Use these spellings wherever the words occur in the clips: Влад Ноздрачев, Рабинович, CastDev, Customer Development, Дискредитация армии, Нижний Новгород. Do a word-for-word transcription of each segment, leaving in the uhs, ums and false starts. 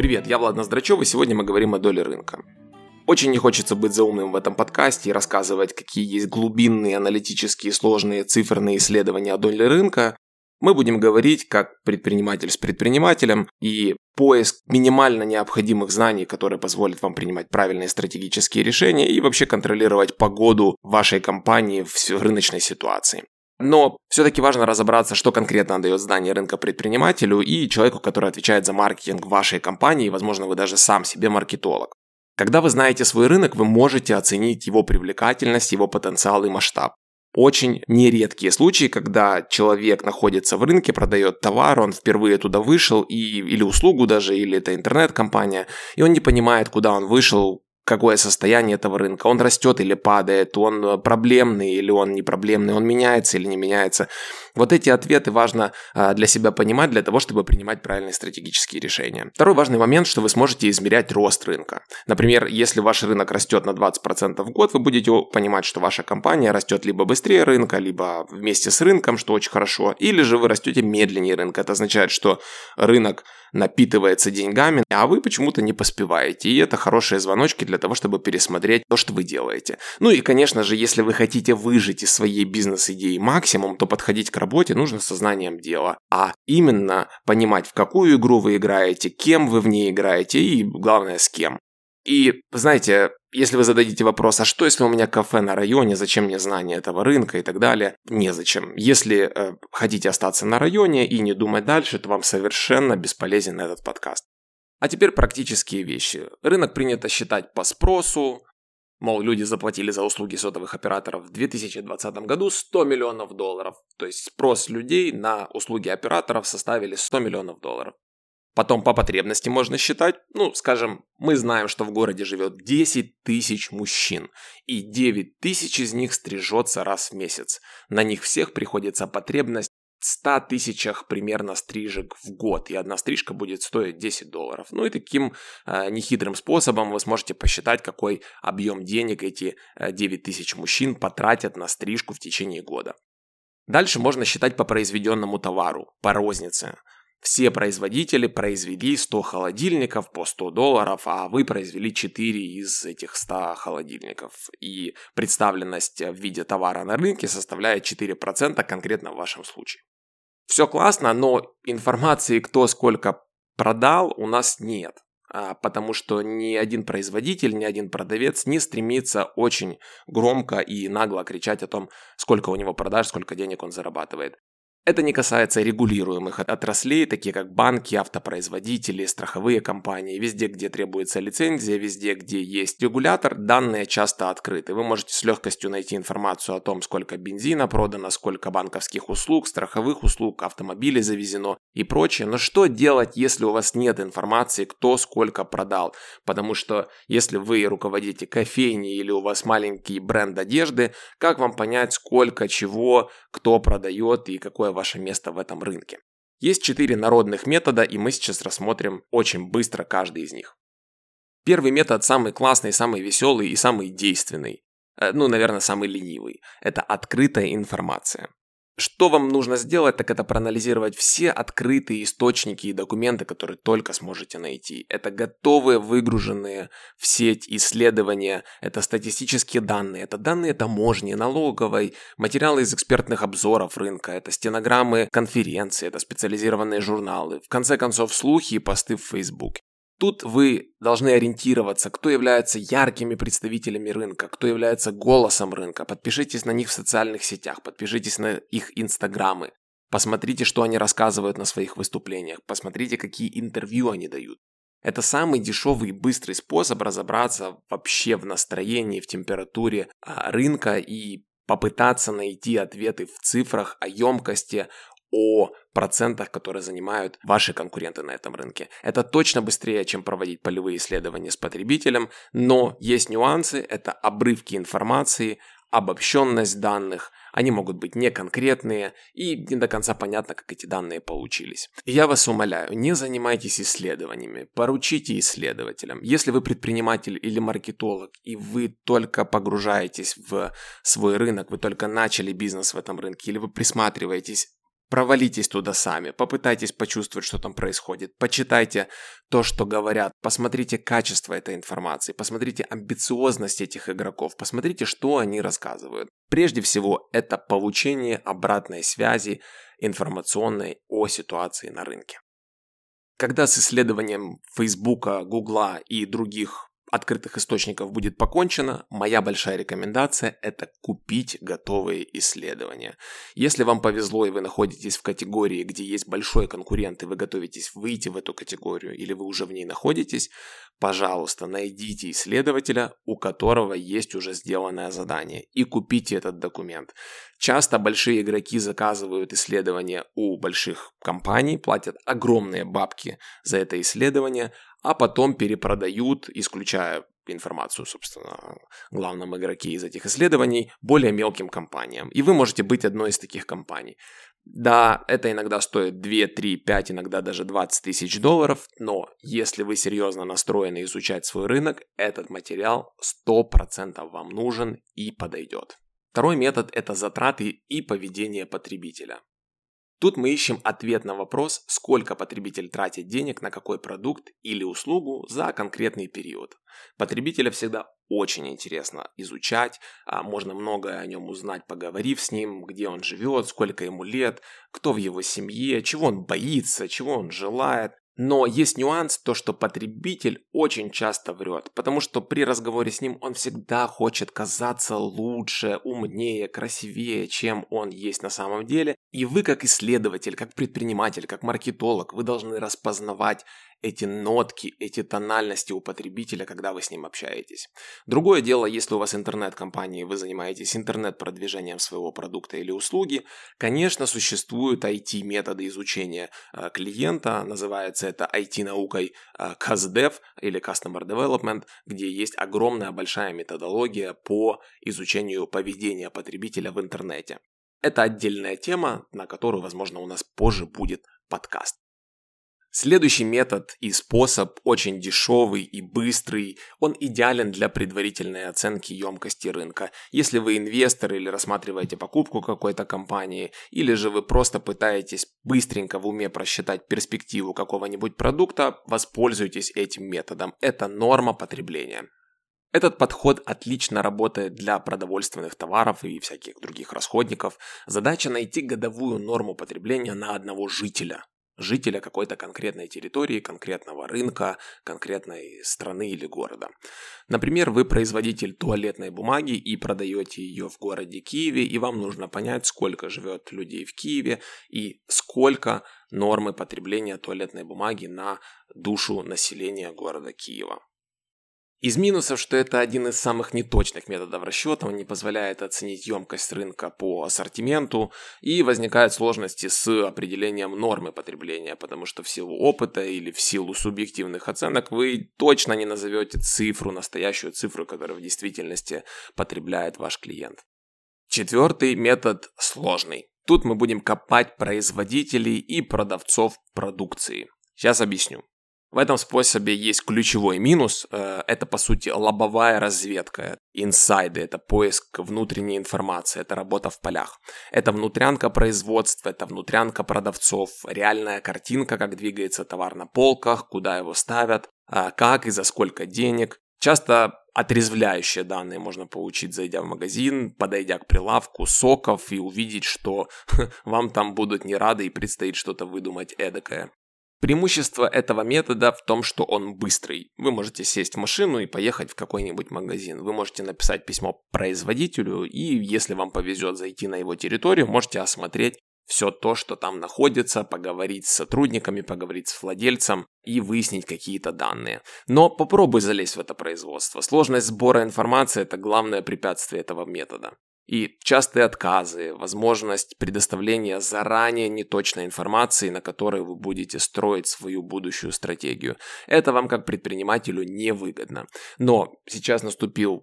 Привет, я Влад Ноздрачев, и сегодня мы говорим о доле рынка. Очень не хочется быть заумным в этом подкасте и рассказывать, какие есть глубинные, аналитические, сложные, циферные исследования о доле рынка. Мы будем говорить как предприниматель с предпринимателем, и поиск минимально необходимых знаний, которые позволят вам принимать правильные стратегические решения и вообще контролировать погоду вашей компании в рыночной ситуации. Но все-таки важно разобраться, что конкретно дает знание рынка предпринимателю и человеку, который отвечает за маркетинг вашей компании, и, возможно, вы даже сам себе маркетолог. Когда вы знаете свой рынок, вы можете оценить его привлекательность, его потенциал и масштаб. Очень нередкие случаи, когда человек находится в рынке, продает товар, он впервые туда вышел, и, или услугу даже, или это интернет-компания, и он не понимает, куда он вышел, какое состояние этого рынка, он растет или падает, он проблемный или он не проблемный, он меняется или не меняется. Вот эти ответы важно для себя понимать, для того, чтобы принимать правильные стратегические решения. Второй важный момент, что вы сможете измерять рост рынка. Например, если ваш рынок растет на двадцать процентов в год, вы будете понимать, что ваша компания растет либо быстрее рынка, либо вместе с рынком, что очень хорошо, или же вы растете медленнее рынка. Это означает, что рынок напитывается деньгами, а вы почему-то не поспеваете. И это хорошие звоночки для того, чтобы пересмотреть то, что вы делаете. Ну и, конечно же, если вы хотите выжать из своей бизнес-идеи максимум, то подходить к работе нужно со знанием дела, а именно понимать, в какую игру вы играете, кем вы в ней играете и, главное, с кем. И, знаете, если вы зададите вопрос, а что если у меня кафе на районе, зачем мне знание этого рынка и так далее? Незачем. Если э, хотите остаться на районе и не думать дальше, то вам совершенно бесполезен этот подкаст. А теперь практические вещи. Рынок принято считать по спросу, мол, люди заплатили за услуги сотовых операторов в две тысячи двадцатом году сто миллионов долларов. То есть спрос людей на услуги операторов составили сто миллионов долларов. Потом по потребности можно считать, ну, скажем, мы знаем, что в городе живет десять тысяч мужчин, и девять тысяч из них стрижется раз в месяц. На них всех приходится потребность в ста тысячах примерно стрижек в год, и одна стрижка будет стоить десять долларов. Ну и таким э, нехитрым способом вы сможете посчитать, какой объем денег эти э, девять тысяч мужчин потратят на стрижку в течение года. Дальше можно считать по произведенному товару, по рознице. Все производители произвели сто холодильников по сто долларов, а вы произвели четыре из этих ста холодильников. И представленность в виде товара на рынке составляет четыре процента конкретно в вашем случае. Все классно, но информации, кто сколько продал, у нас нет. Потому что ни один производитель, ни один продавец не стремится очень громко и нагло кричать о том, сколько у него продаж, сколько денег он зарабатывает. Это не касается регулируемых отраслей, такие как банки, автопроизводители, страховые компании. Везде, где требуется лицензия, везде, где есть регулятор, данные часто открыты. Вы можете с легкостью найти информацию о том, сколько бензина продано, сколько банковских услуг, страховых услуг, автомобилей завезено и прочее. Но что делать, если у вас нет информации, кто сколько продал? Потому что если вы руководите кофейней или у вас маленький бренд одежды, как вам понять, сколько чего, кто продает и какое ваше место в этом рынке? Есть четыре народных метода, и мы сейчас рассмотрим очень быстро каждый из них. Первый метод самый классный, самый веселый и самый действенный. Ну, наверное, самый ленивый. Это открытая информация. Что вам нужно сделать, так это проанализировать все открытые источники и документы, которые только сможете найти. Это готовые, выгруженные в сеть исследования, это статистические данные, это данные таможни, налоговой, материалы из экспертных обзоров рынка, это стенограммы конференций, это специализированные журналы, в конце концов слухи и посты в Facebook. Тут вы должны ориентироваться, кто является яркими представителями рынка, кто является голосом рынка. Подпишитесь на них в социальных сетях, подпишитесь на их инстаграмы. Посмотрите, что они рассказывают на своих выступлениях, посмотрите, какие интервью они дают. Это самый дешевый и быстрый способ разобраться вообще в настроении, в температуре рынка и попытаться найти ответы в цифрах о емкости, о процентах, которые занимают ваши конкуренты на этом рынке. Это точно быстрее, чем проводить полевые исследования с потребителем, но есть нюансы, это обрывки информации, обобщенность данных, они могут быть неконкретные и не до конца понятно, как эти данные получились. Я вас умоляю, не занимайтесь исследованиями, поручите исследователям. Если вы предприниматель или маркетолог и вы только погружаетесь в свой рынок, вы только начали бизнес в этом рынке или вы присматриваетесь, Провалитесь туда сами, попытайтесь почувствовать, что там происходит, почитайте то, что говорят, посмотрите качество этой информации, посмотрите амбициозность этих игроков, посмотрите, что они рассказывают. Прежде всего, это получение обратной связи информационной о ситуации на рынке. Когда с исследованием Фейсбука, Гугла и других открытых источников будет покончено, моя большая рекомендация – это купить готовые исследования. Если вам повезло и вы находитесь в категории, где есть большой конкурент, и вы готовитесь выйти в эту категорию, или вы уже в ней находитесь, пожалуйста, найдите исследователя, у которого есть уже сделанное задание, и купите этот документ. Часто большие игроки заказывают исследования у больших компаний, платят огромные бабки за это исследование, а потом перепродают, исключая информацию, собственно, о главном игроке из этих исследований, более мелким компаниям. И вы можете быть одной из таких компаний. Да, это иногда стоит два, три, пять, иногда даже двадцать тысяч долларов, но если вы серьезно настроены изучать свой рынок, этот материал сто процентов вам нужен и подойдет. Второй метод – это затраты и поведение потребителя. Тут мы ищем ответ на вопрос, сколько потребитель тратит денег на какой продукт или услугу за конкретный период. Потребителя всегда очень интересно изучать, можно многое о нем узнать, поговорив с ним, где он живет, сколько ему лет, кто в его семье, чего он боится, чего он желает. Но есть нюанс, то что потребитель очень часто врет, потому что при разговоре с ним он всегда хочет казаться лучше, умнее, красивее, чем он есть на самом деле. И вы как исследователь, как предприниматель, как маркетолог, вы должны распознавать эти нотки, эти тональности у потребителя, когда вы с ним общаетесь. Другое дело, если у вас интернет-компания, вы занимаетесь интернет-продвижением своего продукта или услуги, конечно, существуют ай ти-методы изучения клиента, называется это ай ти-наукой CastDev или Customer Development, где есть огромная большая методология по изучению поведения потребителя в интернете. Это отдельная тема, на которую, возможно, у нас позже будет подкаст. Следующий метод и способ очень дешевый и быстрый, он идеален для предварительной оценки емкости рынка. Если вы инвестор или рассматриваете покупку какой-то компании, или же вы просто пытаетесь быстренько в уме просчитать перспективу какого-нибудь продукта, воспользуйтесь этим методом. Это норма потребления. Этот подход отлично работает для продовольственных товаров и всяких других расходников. Задача найти годовую норму потребления на одного жителя. жителя какой-то конкретной территории, конкретного рынка, конкретной страны или города. Например, вы производитель туалетной бумаги и продаете ее в городе Киеве, и вам нужно понять, сколько живет людей в Киеве и сколько нормы потребления туалетной бумаги на душу населения города Киева. Из минусов, что это один из самых неточных методов расчета, он не позволяет оценить емкость рынка по ассортименту, и возникают сложности с определением нормы потребления, потому что в силу опыта или в силу субъективных оценок вы точно не назовете цифру, настоящую цифру, которую в действительности потребляет ваш клиент. Четвертый метод сложный. Тут мы будем копать производителей и продавцов продукции. Сейчас объясню. В этом способе есть ключевой минус, это по сути лобовая разведка, инсайды, это поиск внутренней информации, это работа в полях, это внутрянка производства, это внутрянка продавцов, реальная картинка, как двигается товар на полках, куда его ставят, как и за сколько денег. Часто отрезвляющие данные можно получить, зайдя в магазин, подойдя к прилавку соков и увидеть, что вам там будут не рады и предстоит что-то выдумать эдакое. Преимущество этого метода в том, что он быстрый. Вы можете сесть в машину и поехать в какой-нибудь магазин. Вы можете написать письмо производителю и, если вам повезет зайти на его территорию, можете осмотреть все то, что там находится, поговорить с сотрудниками, поговорить с владельцем и выяснить какие-то данные. Но попробуй залезть в это производство. Сложность сбора информации – это главное препятствие этого метода. И частые отказы, возможность предоставления заранее неточной информации, на которой вы будете строить свою будущую стратегию. Это вам как предпринимателю невыгодно. Но сейчас наступил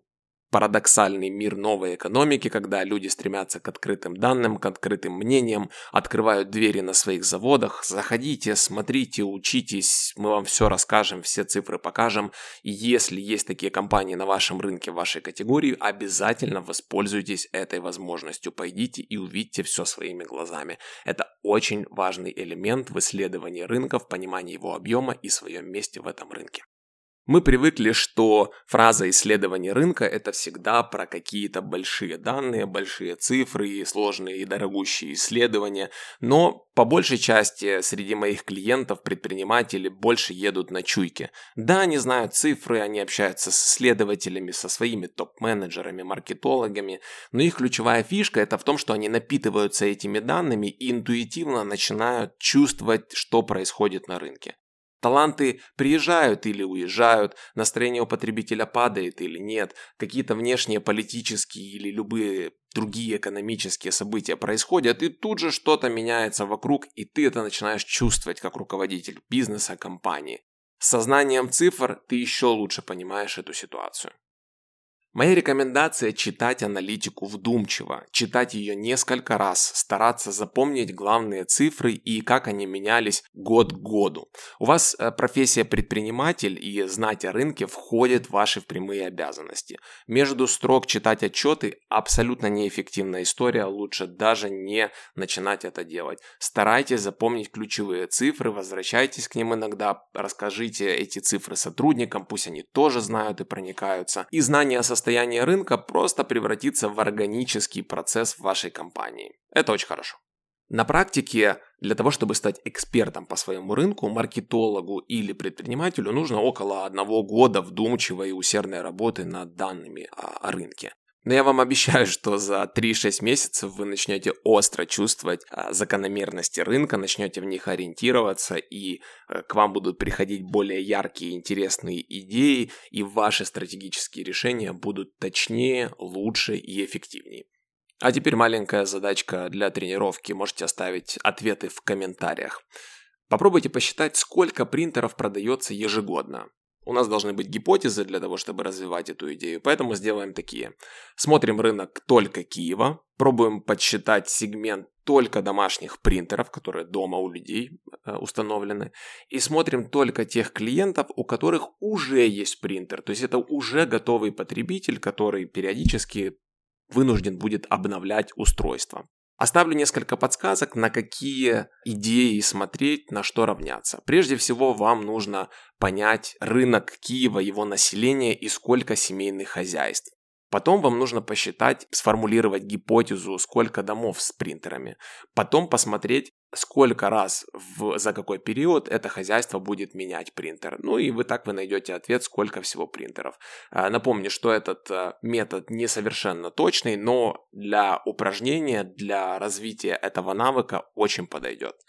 парадоксальный мир новой экономики, когда люди стремятся к открытым данным, к открытым мнениям, открывают двери на своих заводах. Заходите, смотрите, учитесь, мы вам все расскажем, все цифры покажем. И если есть такие компании на вашем рынке, в вашей категории, обязательно воспользуйтесь этой возможностью. Пойдите и увидьте все своими глазами. Это очень важный элемент в исследовании рынка, в понимании его объема и своем месте в этом рынке. Мы привыкли, что фраза «исследование рынка» — это всегда про какие-то большие данные, большие цифры, сложные и дорогущие исследования, но по большей части среди моих клиентов предприниматели больше едут на чуйки. Да, они знают цифры, они общаются с исследователями, со своими топ-менеджерами, маркетологами, но их ключевая фишка — это в том, что они напитываются этими данными и интуитивно начинают чувствовать, что происходит на рынке. Таланты приезжают или уезжают, настроение у потребителя падает или нет, какие-то внешние политические или любые другие экономические события происходят, и тут же что-то меняется вокруг, и ты это начинаешь чувствовать как руководитель бизнеса, компании. С сознанием цифр ты еще лучше понимаешь эту ситуацию. Моя рекомендация – читать аналитику вдумчиво, читать ее несколько раз, стараться запомнить главные цифры и как они менялись год к году. У вас профессия предприниматель и знать о рынке входит в ваши прямые обязанности. Между строк читать отчеты – абсолютно неэффективная история, лучше даже не начинать это делать. Старайтесь запомнить ключевые цифры, возвращайтесь к ним иногда, расскажите эти цифры сотрудникам, пусть они тоже знают и проникаются. И знание состояния Состояние рынка просто превратится в органический процесс в вашей компании. Это очень хорошо. На практике для того, чтобы стать экспертом по своему рынку, маркетологу или предпринимателю нужно около одного года вдумчивой и усердной работы над данными о рынке. Но я вам обещаю, что за три-шесть месяцев вы начнете остро чувствовать закономерности рынка, начнете в них ориентироваться, и к вам будут приходить более яркие, интересные идеи, и ваши стратегические решения будут точнее, лучше и эффективнее. А теперь маленькая задачка для тренировки, можете оставить ответы в комментариях. Попробуйте посчитать, сколько принтеров продается ежегодно. У нас должны быть гипотезы для того, чтобы развивать эту идею, поэтому сделаем такие. Смотрим рынок только Киева, пробуем подсчитать сегмент только домашних принтеров, которые дома у людей установлены, и смотрим только тех клиентов, у которых уже есть принтер, то есть это уже готовый потребитель, который периодически вынужден будет обновлять устройство. Оставлю несколько подсказок, на какие идеи смотреть, на что равняться. Прежде всего, вам нужно понять рынок Киева, его население и сколько семейных хозяйств. Потом вам нужно посчитать, сформулировать гипотезу, сколько домов с принтерами. Потом посмотреть, сколько раз в, за какой период это хозяйство будет менять принтер. Ну и вы так вы найдете ответ, сколько всего принтеров. Напомню, что этот метод не совершенно точный, но для упражнения, для развития этого навыка очень подойдет.